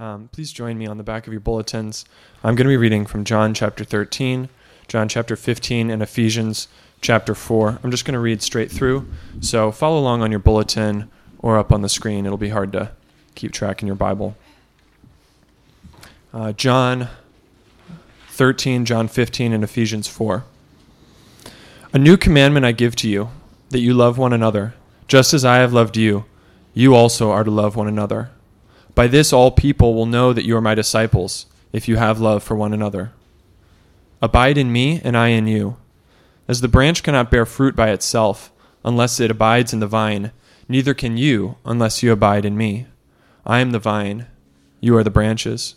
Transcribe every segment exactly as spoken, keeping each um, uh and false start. Um, please join me on the back of your bulletins. I'm going to be reading from John chapter thirteen, John chapter fifteen, and Ephesians chapter four. I'm just going to read straight through, so follow along on your bulletin or up on the screen. It'll be hard to keep track in your Bible. Uh, John thirteen, John fifteen, and Ephesians four. A new commandment I give to you, that you love one another. Just as I have loved you, you also are to love one another. By this all people will know that you are my disciples, if you have love for one another. Abide in me, and I in you. As the branch cannot bear fruit by itself, unless it abides in the vine, neither can you, unless you abide in me. I am the vine, you are the branches.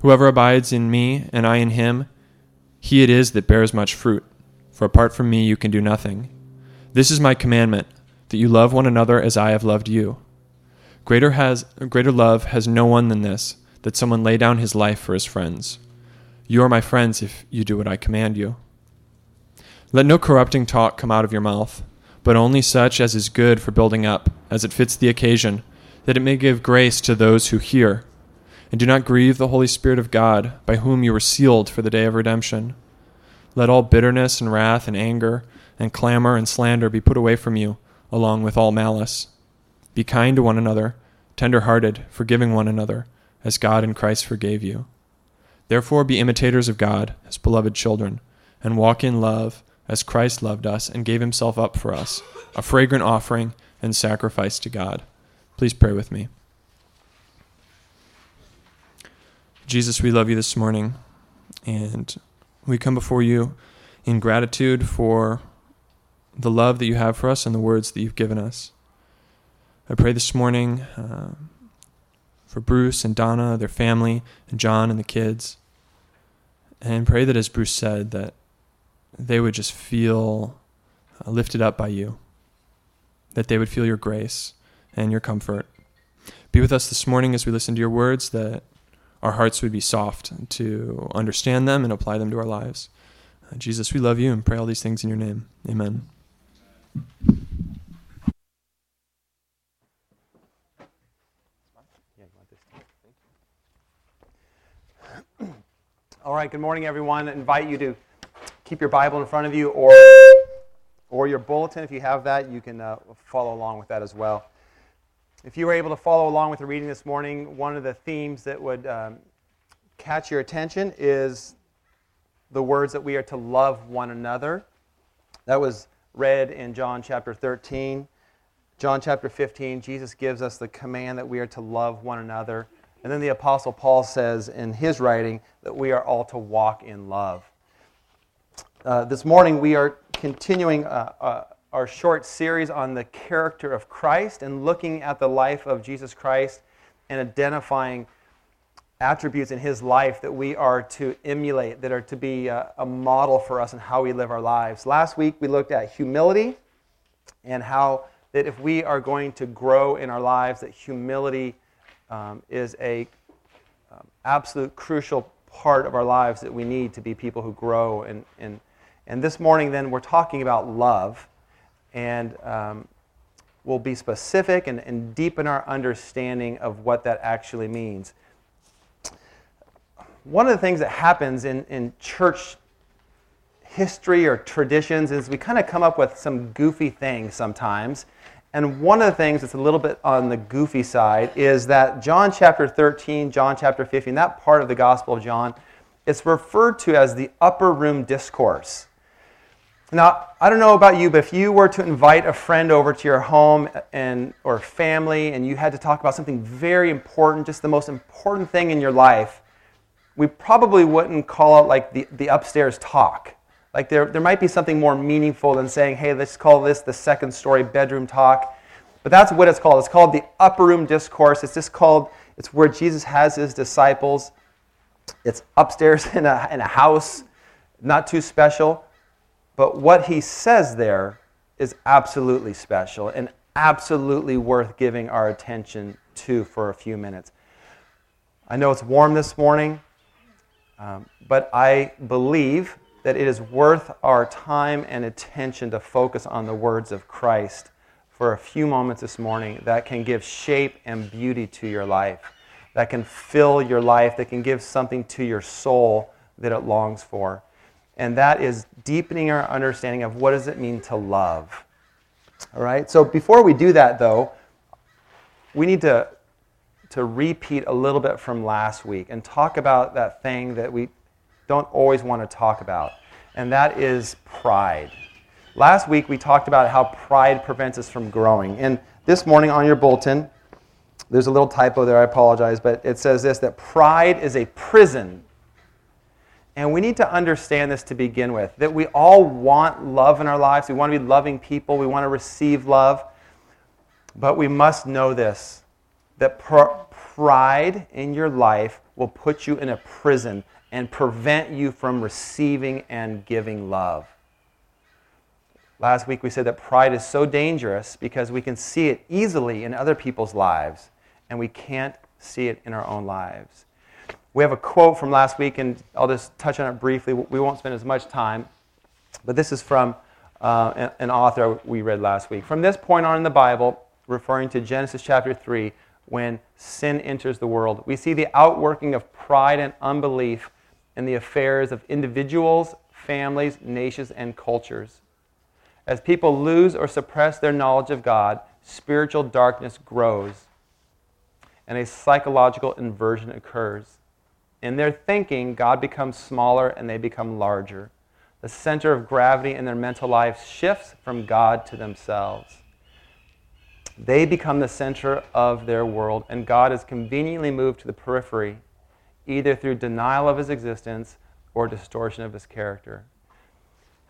Whoever abides in me, and I in him, he it is that bears much fruit. For apart from me you can do nothing. This is my commandment, that you love one another as I have loved you. Greater has greater love has no one than this, that someone lay down his life for his friends. You are my friends if you do what I command you. Let no corrupting talk come out of your mouth, but only such as is good for building up, as it fits the occasion, that it may give grace to those who hear. And do not grieve the Holy Spirit of God, by whom you were sealed for the day of redemption. Let all bitterness and wrath and anger and clamor and slander be put away from you, along with all malice. Be kind to one another, tender-hearted, forgiving one another, as God in Christ forgave you. Therefore be imitators of God, as beloved children, and walk in love, as Christ loved us and gave himself up for us, a fragrant offering and sacrifice to God. Please pray with me. Jesus, we love you this morning, and we come before you in gratitude for the love that you have for us and the words that you've given us. I pray this morning uh, for Bruce and Donna, their family, and John and the kids. And pray that, as Bruce said, that they would just feel uh, lifted up by you, that they would feel your grace and your comfort. Be with us this morning as we listen to your words, that our hearts would be soft to understand them and apply them to our lives. Uh, Jesus, we love you and pray all these things in your name. Amen. All right, good morning, everyone. I invite you to keep your Bible in front of you, or or your bulletin. If you have that, you can uh, follow along with that as well. If you were able to follow along with the reading this morning, one of the themes that would um, catch your attention is the words that we are to love one another. That was read in John chapter thirteen. John chapter fifteen, Jesus gives us the command that we are to love one another. And then the Apostle Paul says in his writing that we are all to walk in love. Uh, this morning we are continuing uh, uh, our short series on the character of Christ and looking at the life of Jesus Christ and identifying attributes in his life that we are to emulate, that are to be a, a model for us in how we live our lives. Last week we looked at humility and how that if we are going to grow in our lives, that humility Um, is a um, absolute crucial part of our lives that we need to be people who grow. And and, and this morning then we're talking about love, and um, we'll be specific and, and deepen our understanding of what that actually means. One of the things that happens in, in church history or traditions is we kind of come up with some goofy things sometimes. And one of the things that's a little bit on the goofy side is that John chapter thirteen, John chapter fifteen, that part of the Gospel of John, it's referred to as the upper room discourse. Now, I don't know about you, but if you were to invite a friend over to your home and or family and you had to talk about something very important, just the most important thing in your life, we probably wouldn't call it like the, the upstairs talk. Like there there might be something more meaningful than saying, hey, let's call this the second story bedroom talk. But that's what it's called. It's called the upper room discourse. It's just called, it's where Jesus has his disciples. It's upstairs in a, in a house, not too special. But what he says there is absolutely special and absolutely worth giving our attention to for a few minutes. I know it's warm this morning, um, but I believe that it is worth our time and attention to focus on the words of Christ for a few moments this morning that can give shape and beauty to your life. that can fill your life, that can give something to your soul that it longs for. And that is deepening our understanding of what does it mean to love. All right? So before we do that, though, we need to, to repeat a little bit from last week and talk about that thing that we don't always want to talk about, and that is pride. Last week we talked about how pride prevents us from growing. And this morning on your bulletin, there's a little typo there, I apologize, but it says this, that pride is a prison. And we need to understand this to begin with, that we all want love in our lives. We want to be loving people. We want to receive love. But we must know this, that pr- pride in your life will put you in a prison and prevent you from receiving and giving love. Last week we said that pride is so dangerous because we can see it easily in other people's lives, and we can't see it in our own lives. We have a quote from last week, and I'll just touch on it briefly. We won't spend as much time, but this is from uh, an author we read last week. From this point on in the Bible, referring to Genesis chapter three, when sin enters the world, we see the outworking of pride and unbelief in the affairs of individuals, families, nations, and cultures. As people lose or suppress their knowledge of God, spiritual darkness grows, and a psychological inversion occurs. In their thinking, God becomes smaller and they become larger. The center of gravity in their mental life shifts from God to themselves. They become the center of their world, and God is conveniently moved to the periphery, either through denial of his existence or distortion of his character.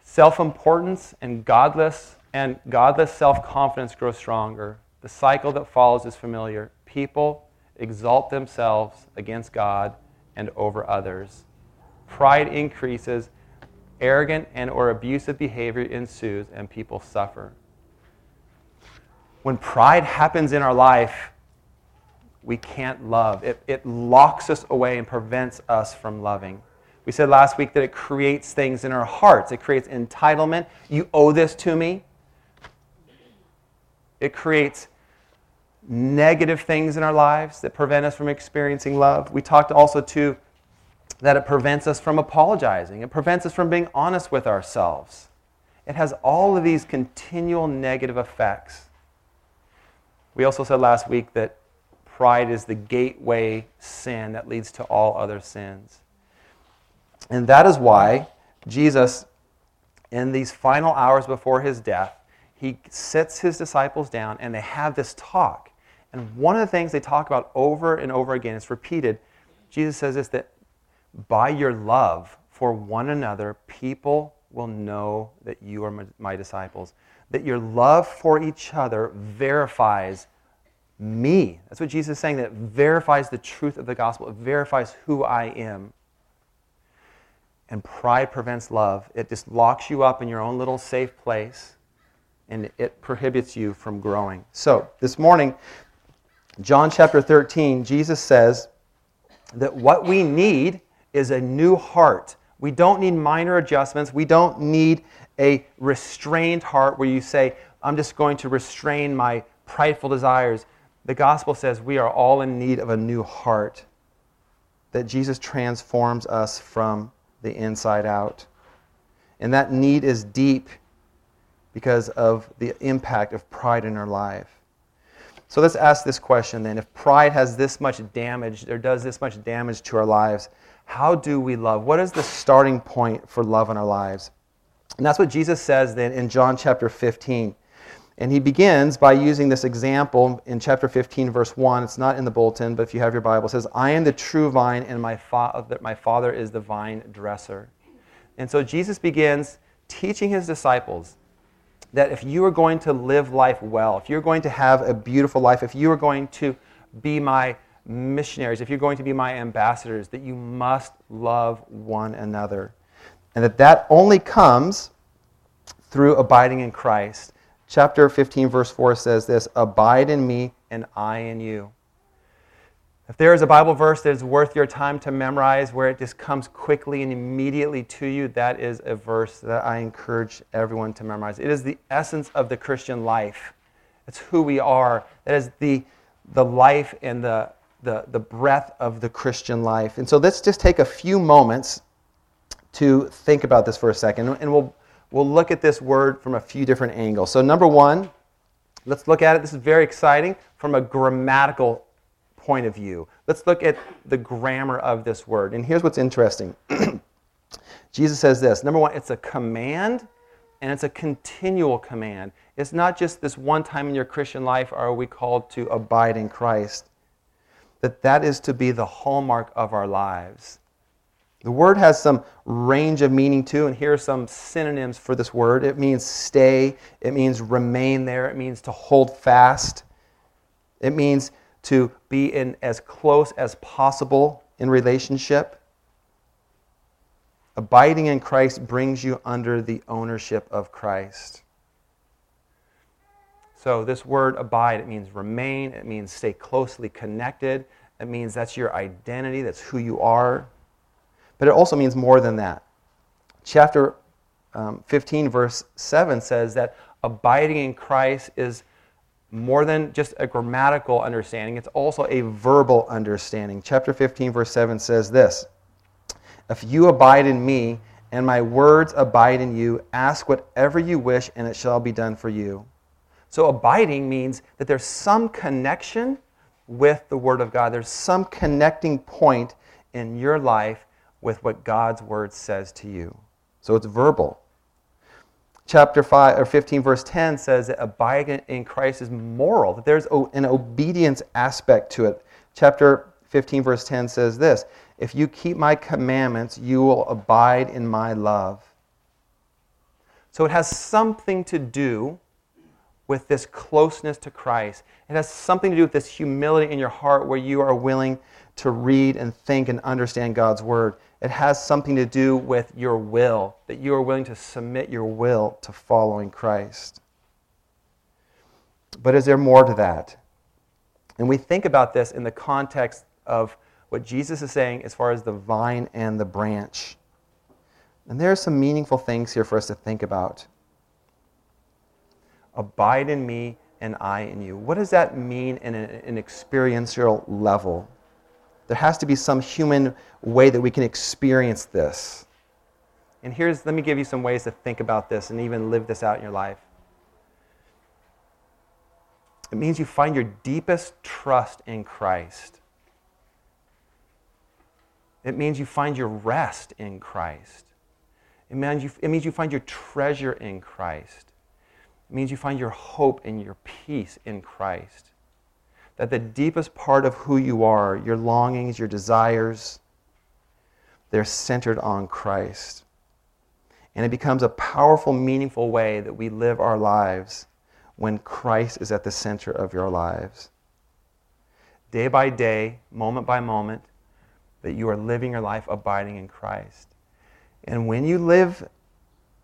Self-importance and godless and godless self-confidence grow stronger. The cycle that follows is familiar. People exalt themselves against God and over others. Pride increases, arrogant and or abusive behavior ensues, and people suffer. When pride happens in our life, we can't love. It, it locks us away and prevents us from loving. We said last week that it creates things in our hearts. It creates entitlement. You owe this to me. It creates negative things in our lives that prevent us from experiencing love. We talked also, too, that it prevents us from apologizing. It prevents us from being honest with ourselves. It has all of these continual negative effects. We also said last week that pride is the gateway sin that leads to all other sins. And that is why Jesus, in these final hours before his death, he sits his disciples down and they have this talk. And one of the things they talk about over and over again, it's repeated, Jesus says this, that by your love for one another, people will know that you are my disciples. That your love for each other verifies me. That's what Jesus is saying, that it verifies the truth of the gospel. It verifies who I am. And pride prevents love. It just locks you up in your own little safe place, and it prohibits you from growing. So, this morning, John chapter thirteen, Jesus says that what we need is a new heart. We don't need minor adjustments. We don't need a restrained heart where you say, I'm just going to restrain my prideful desires. The gospel says we are all in need of a new heart, that Jesus transforms us from the inside out. And that need is deep because of the impact of pride in our life. So let's ask this question then. If pride has this much damage, or does this much damage to our lives, how do we love? What is the starting point for love in our lives? And that's what Jesus says then in John chapter fifteen. And he begins by using this example in chapter fifteen, verse one. It's not in the bulletin, but if you have your Bible, it says, I am the true vine, and my, fa- that my Father is the vine dresser. And so Jesus begins teaching his disciples that if you are going to live life well, if you're going to have a beautiful life, if you are going to be my missionaries, if you're going to be my ambassadors, that you must love one another. And that that only comes through abiding in Christ. Chapter fifteen, verse four says this, abide in me and I in you. If there is a Bible verse that is worth your time to memorize, where it just comes quickly and immediately to you, that is a verse that I encourage everyone to memorize. It is the essence of the Christian life. It's who we are. That is the, the life and the the, the breadth of the Christian life. And so let's just take a few moments to think about this for a second, and we'll we'll look at this word from a few different angles. So number one, let's look at it. This is very exciting from a grammatical point of view. Let's look at the grammar of this word. And here's what's interesting. Jesus says this. Number one, it's a command, and it's a continual command. It's not just this one time in your Christian life are we called to abide in Christ. That that is to be the hallmark of our lives. The word has some range of meaning too, and here are some synonyms for this word. It means stay, it means remain there, it means to hold fast. It means to be in as close as possible in relationship. Abiding in Christ brings you under the ownership of Christ. So this word abide, it means remain, it means stay closely connected, it means that's your identity, that's who you are. But it also means more than that. Chapter um, fifteen, verse seven says that abiding in Christ is more than just a grammatical understanding. It's also a verbal understanding. Chapter fifteen, verse seven says this, "If you abide in me, and my words abide in you, ask whatever you wish, and it shall be done for you." So abiding means that there's some connection with the Word of God. There's some connecting point in your life with what God's word says to you. So it's verbal. Chapter five or fifteen, verse ten says that abiding in Christ is moral, that there's an obedience aspect to it. Chapter fifteen, verse ten says this, "If you keep my commandments, you will abide in my love." So it has something to do with this closeness to Christ. It has something to do with this humility in your heart where you are willing to read and think and understand God's word. It has something to do with your will, that you are willing to submit your will to following Christ. But is there more to that? And we think about this in the context of what Jesus is saying as far as the vine and the branch. And there are some meaningful things here for us to think about. Abide in me and I in you. What does that mean in an experiential level? There has to be some human way that we can experience this. And here's, let me give you some ways to think about this and even live this out in your life. It means you find your deepest trust in Christ. It means you find your rest in Christ. It means you, it means you find your treasure in Christ. It means you find your hope and your peace in Christ. That the deepest part of who you are, your longings, your desires, they're centered on Christ. And it becomes a powerful, meaningful way that we live our lives when Christ is at the center of your lives. Day by day, moment by moment, that you are living your life abiding in Christ. And when you live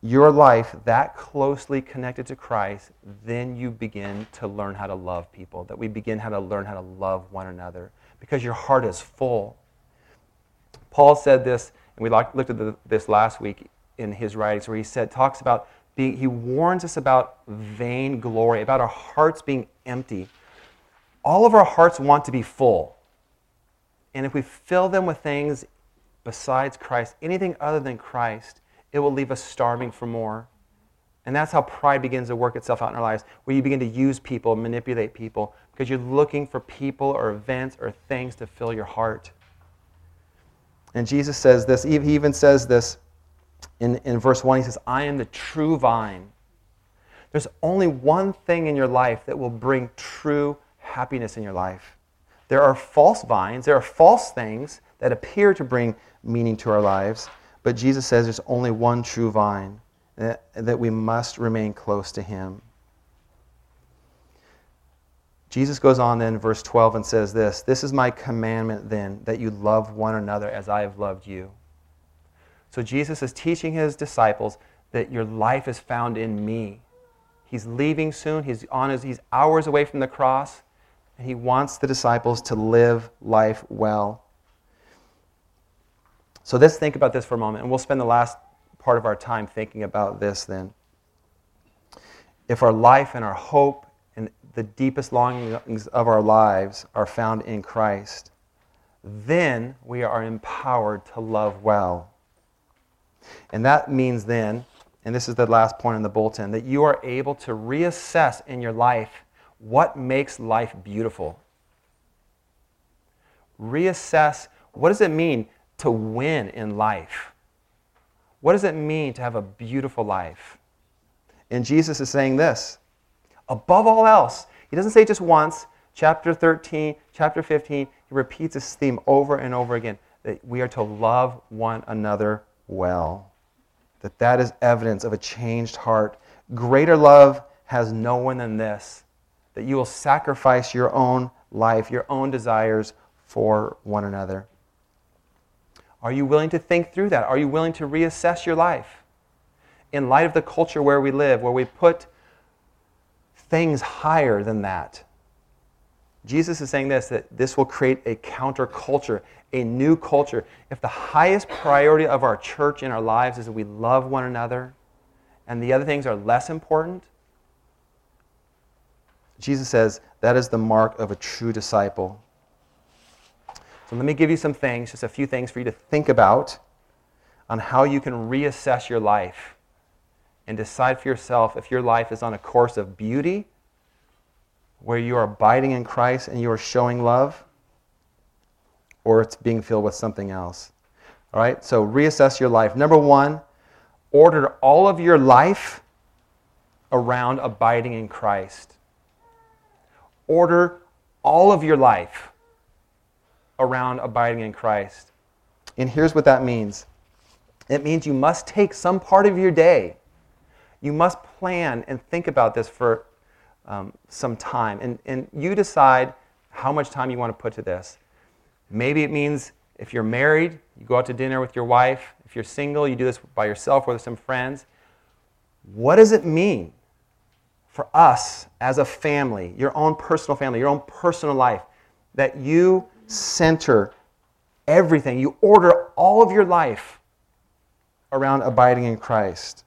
your life that closely connected to Christ, then you begin to learn how to love people, that we begin how to learn how to love one another, because your heart is full. Paul said this, and we looked at the, this last week in his writings, where he said, talks about, being, he warns us about vain glory, about our hearts being empty. All of our hearts want to be full. And if we fill them with things besides Christ, anything other than Christ, it will leave us starving for more. And that's how pride begins to work itself out in our lives, where you begin to use people, manipulate people, because you're looking for people or events or things to fill your heart. And Jesus says this, he even says this in, in verse one, he says, "I am the true vine." There's only one thing in your life that will bring true happiness in your life. There are false vines, there are false things that appear to bring meaning to our lives, but Jesus says there's only one true vine, that, that we must remain close to him. Jesus goes on then in verse twelve and says this, "This is my commandment then, that you love one another as I have loved you." So Jesus is teaching his disciples that your life is found in me. He's leaving soon, he's, on his, he's hours away from the cross, and he wants the disciples to live life well. So let's think about this for a moment, and we'll spend the last part of our time thinking about this then. If our life and our hope and the deepest longings of our lives are found in Christ, then we are empowered to love well. And that means then, and this is the last point in the bulletin, that you are able to reassess in your life what makes life beautiful. Reassess, what does it mean to win in life? What does it mean to have a beautiful life? And Jesus is saying this. Above all else, he doesn't say just once, chapter thirteen, chapter fifteen, he repeats this theme over and over again, that we are to love one another well. That that is evidence of a changed heart. Greater love has no one than this, that you will sacrifice your own life, your own desires for one another. Are you willing to think through that? Are you willing to reassess your life? In light of the culture where we live, where we put things higher than that. Jesus is saying this, that this will create a counterculture, a new culture. If the highest priority of our church in our lives is that we love one another and the other things are less important, Jesus says that is the mark of a true disciple. So let me give you some things, just a few things for you to think about on how you can reassess your life and decide for yourself if your life is on a course of beauty, where you are abiding in Christ and you are showing love, or it's being filled with something else. All right, so reassess your life. Number one, order all of your life around abiding in Christ. Order all of your life around abiding in Christ. And here's what that means. It means you must take some part of your day. You must plan and think about this for um, some time. And, and you decide how much time you want to put to this. Maybe it means if you're married, you go out to dinner with your wife. If you're single, you do this by yourself or with some friends. What does it mean for us as a family, your own personal family, your own personal life, that you center everything, you order all of your life around abiding in Christ?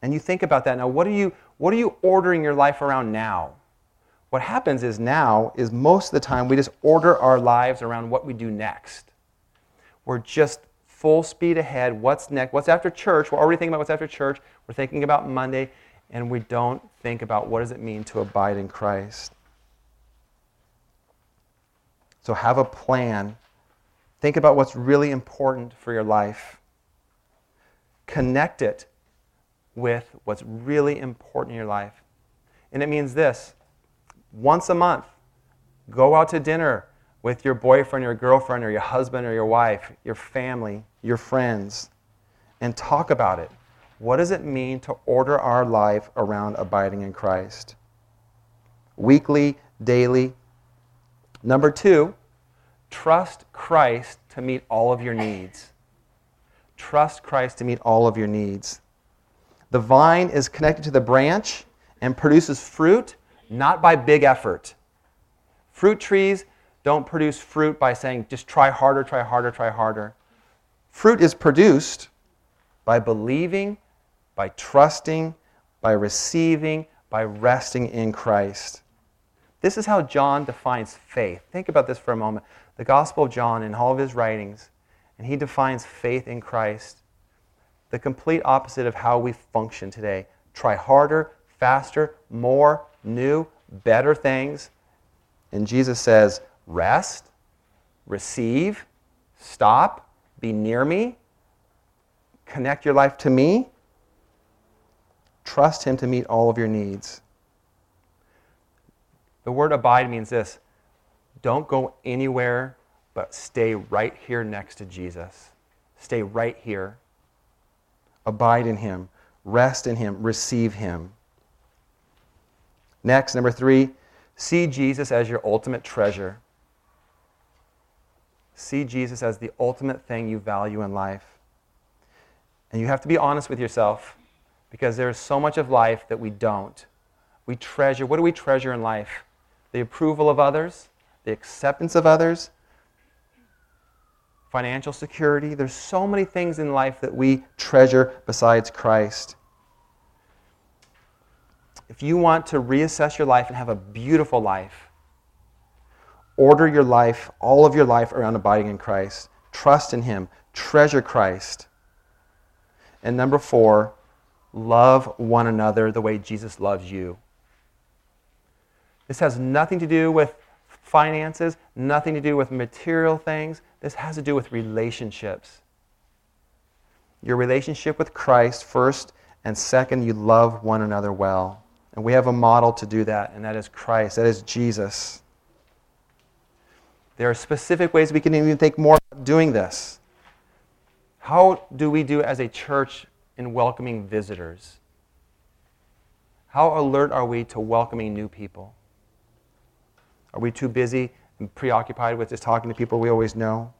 And you think about that now. What are you what are you ordering your life around now? What happens is now is most of the time we just order our lives around what we do next. We're just full speed ahead. What's next? What's after church? We're already thinking about what's after church. We're thinking about Monday, and we don't think about what does it mean to abide in Christ. So have a plan. Think about what's really important for your life. Connect it with what's really important in your life. And it means this. Once a month, go out to dinner with your boyfriend, your girlfriend, or your husband, or your wife, your family, your friends, and talk about it. What does it mean to order our life around abiding in Christ? Weekly, daily. Number two, trust Christ to meet all of your needs. Trust Christ to meet all of your needs. The vine is connected to the branch and produces fruit, not by big effort. Fruit trees don't produce fruit by saying, just try harder, try harder, try harder. Fruit is produced by believing, by trusting, by receiving, by resting in Christ. This is how John defines faith. Think about this for a moment. The Gospel of John in all of his writings, and he defines faith in Christ, the complete opposite of how we function today. Try harder, faster, more, new, better things. And Jesus says, rest, receive, stop, be near me, connect your life to me, trust him to meet all of your needs. The word abide means this. Don't go anywhere, but stay right here next to Jesus. Stay right here. Abide in him, rest in him, receive him. Next, number three, see Jesus as your ultimate treasure. See Jesus as the ultimate thing you value in life. And you have to be honest with yourself, because there is so much of life that we don't. We treasure, what do we treasure in life? The approval of others, the acceptance of others, financial security. There's so many things in life that we treasure besides Christ. if you want to reassess your life and have a beautiful life, order your life, all of your life, around abiding in Christ. Trust in Him. Treasure Christ. And number four, love one another the way Jesus loves you. This has nothing to do with finances, nothing to do with material things. This has to do with relationships. Your relationship with Christ first, and second, you love one another well. And we have a model to do that, and that is Christ, that is Jesus. There are specific ways we can even think more about doing this. How do we do as a church in welcoming visitors? How alert are we to welcoming new people? Are we too busy and preoccupied with just talking to people we always know?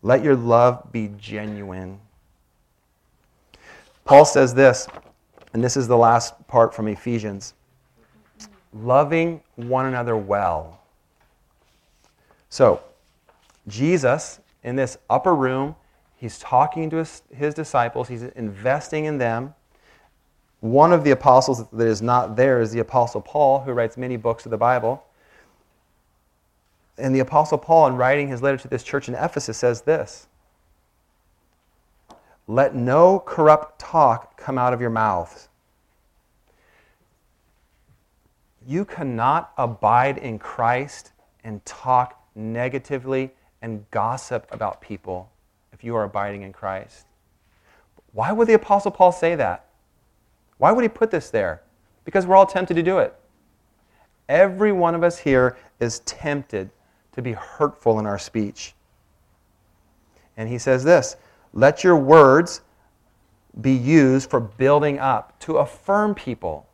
Let your love be genuine. Paul says this, and this is the last part from Ephesians. Loving one another well. So, Jesus, in this upper room, he's talking to his, his disciples. He's investing in them. One of the apostles that is not there is the Apostle Paul, who writes many books of the Bible. And the Apostle Paul, in writing his letter to this church in Ephesus, says this: let no corrupt talk come out of your mouths. You cannot abide in Christ and talk negatively and gossip about people if you are abiding in Christ. Why would the Apostle Paul say that? Why would he put this there? Because we're all tempted to do it. Every one of us here is tempted to be hurtful in our speech. And he says this: let your words be used for building up, to affirm people.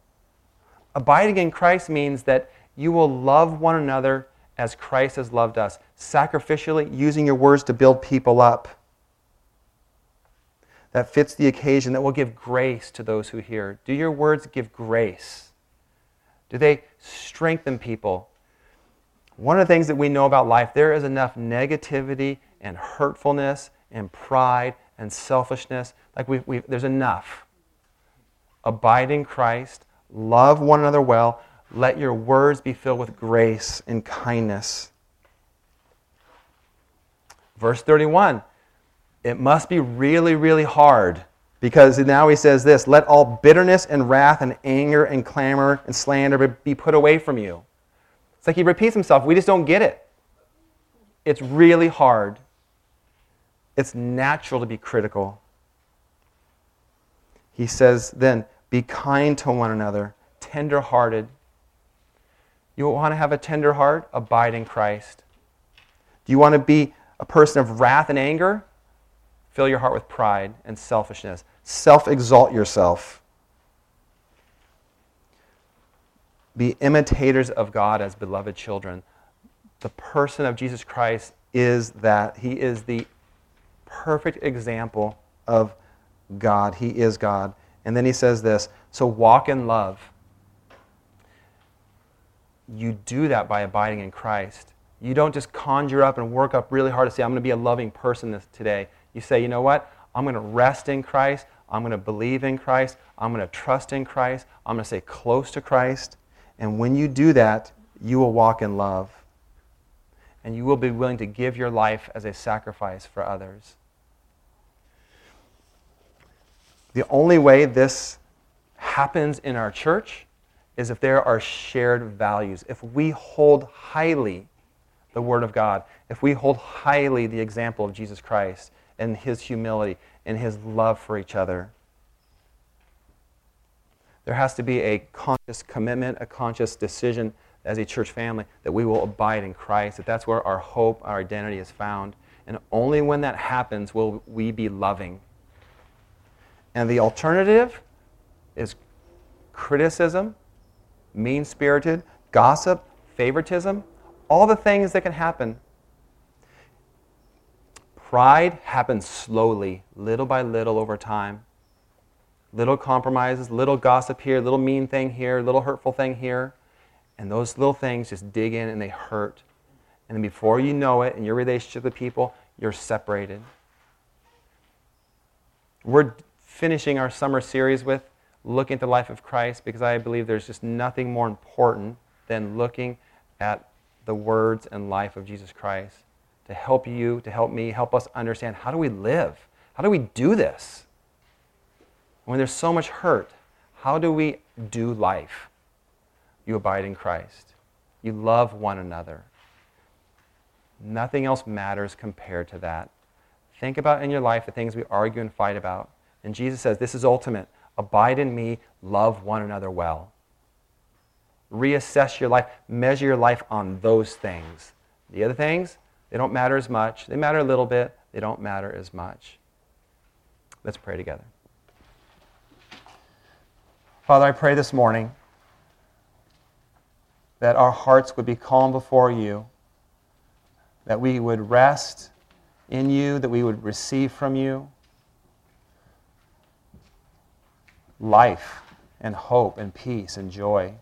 Abiding in Christ means that you will love one another as Christ has loved us, sacrificially using your words to build people up. That fits the occasion, that will give grace to those who hear. Do your words give grace? Do they strengthen people? One of the things that we know about life, there is enough negativity and hurtfulness and pride and selfishness. Like we've, we've, there's enough. Abide in Christ. Love one another well. Let your words be filled with grace and kindness. Verse thirty-one. It must be really, really hard, because now he says this: let all bitterness and wrath and anger and clamor and slander be put away from you. It's like he repeats himself. We just don't get it. It's really hard. It's natural to be critical. He says then, be kind to one another, tender-hearted. You want to have a tender heart? Abide in Christ. Do you want to be a person of wrath and anger? Fill your heart with pride and selfishness. Self-exalt yourself. Be imitators of God as beloved children. The person of Jesus Christ is that. He is the perfect example of God. He is God. And then he says this: so walk in love. You do that by abiding in Christ. You don't just conjure up and work up really hard to say, I'm going to be a loving person this, today. You say, you know what? I'm going to rest in Christ. I'm going to believe in Christ. I'm going to trust in Christ. I'm going to stay close to Christ. And when you do that, you will walk in love. And you will be willing to give your life as a sacrifice for others. The only way this happens in our church is if there are shared values. If we hold highly the Word of God, if we hold highly the example of Jesus Christ and His humility and His love for each other. There has to be a conscious commitment, a conscious decision as a church family that we will abide in Christ, that that's where our hope, our identity is found. And only when that happens will we be loving. And the alternative is criticism, mean-spirited, gossip, favoritism, all the things that can happen. Pride happens slowly, little by little over time. Little compromises, little gossip here, little mean thing here, little hurtful thing here. And those little things just dig in and they hurt. And then before you know it, in your relationship with people, you're separated. We're finishing our summer series with look into the life of Christ, because I believe there's just nothing more important than looking at the words and life of Jesus Christ to help you, to help me, help us understand, how do we live? How do we do this? When there's so much hurt, how do we do life? You abide in Christ. You love one another. Nothing else matters compared to that. Think about in your life the things we argue and fight about. And Jesus says, this is ultimate. Abide in me, love one another well. Reassess your life, measure your life on those things. The other things, they don't matter as much. They matter a little bit. They don't matter as much. Let's pray together. Father, I pray this morning that our hearts would be calm before you, that we would rest in you, that we would receive from you life and hope and peace and joy.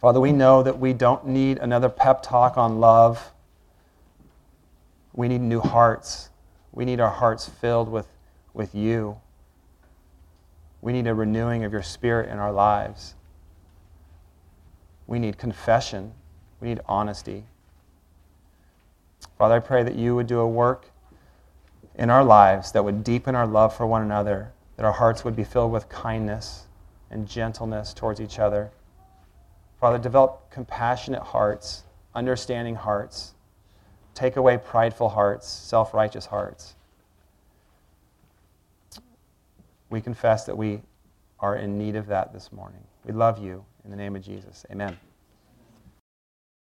Father, we know that we don't need another pep talk on love. We need new hearts. We need our hearts filled with, with you. We need a renewing of your Spirit in our lives. We need confession. We need honesty. Father, I pray that you would do a work in our lives that would deepen our love for one another, that our hearts would be filled with kindness and gentleness towards each other. Father, develop compassionate hearts, understanding hearts. Take away prideful hearts, self-righteous hearts. We confess that we are in need of that this morning. We love you. In the name of Jesus, amen.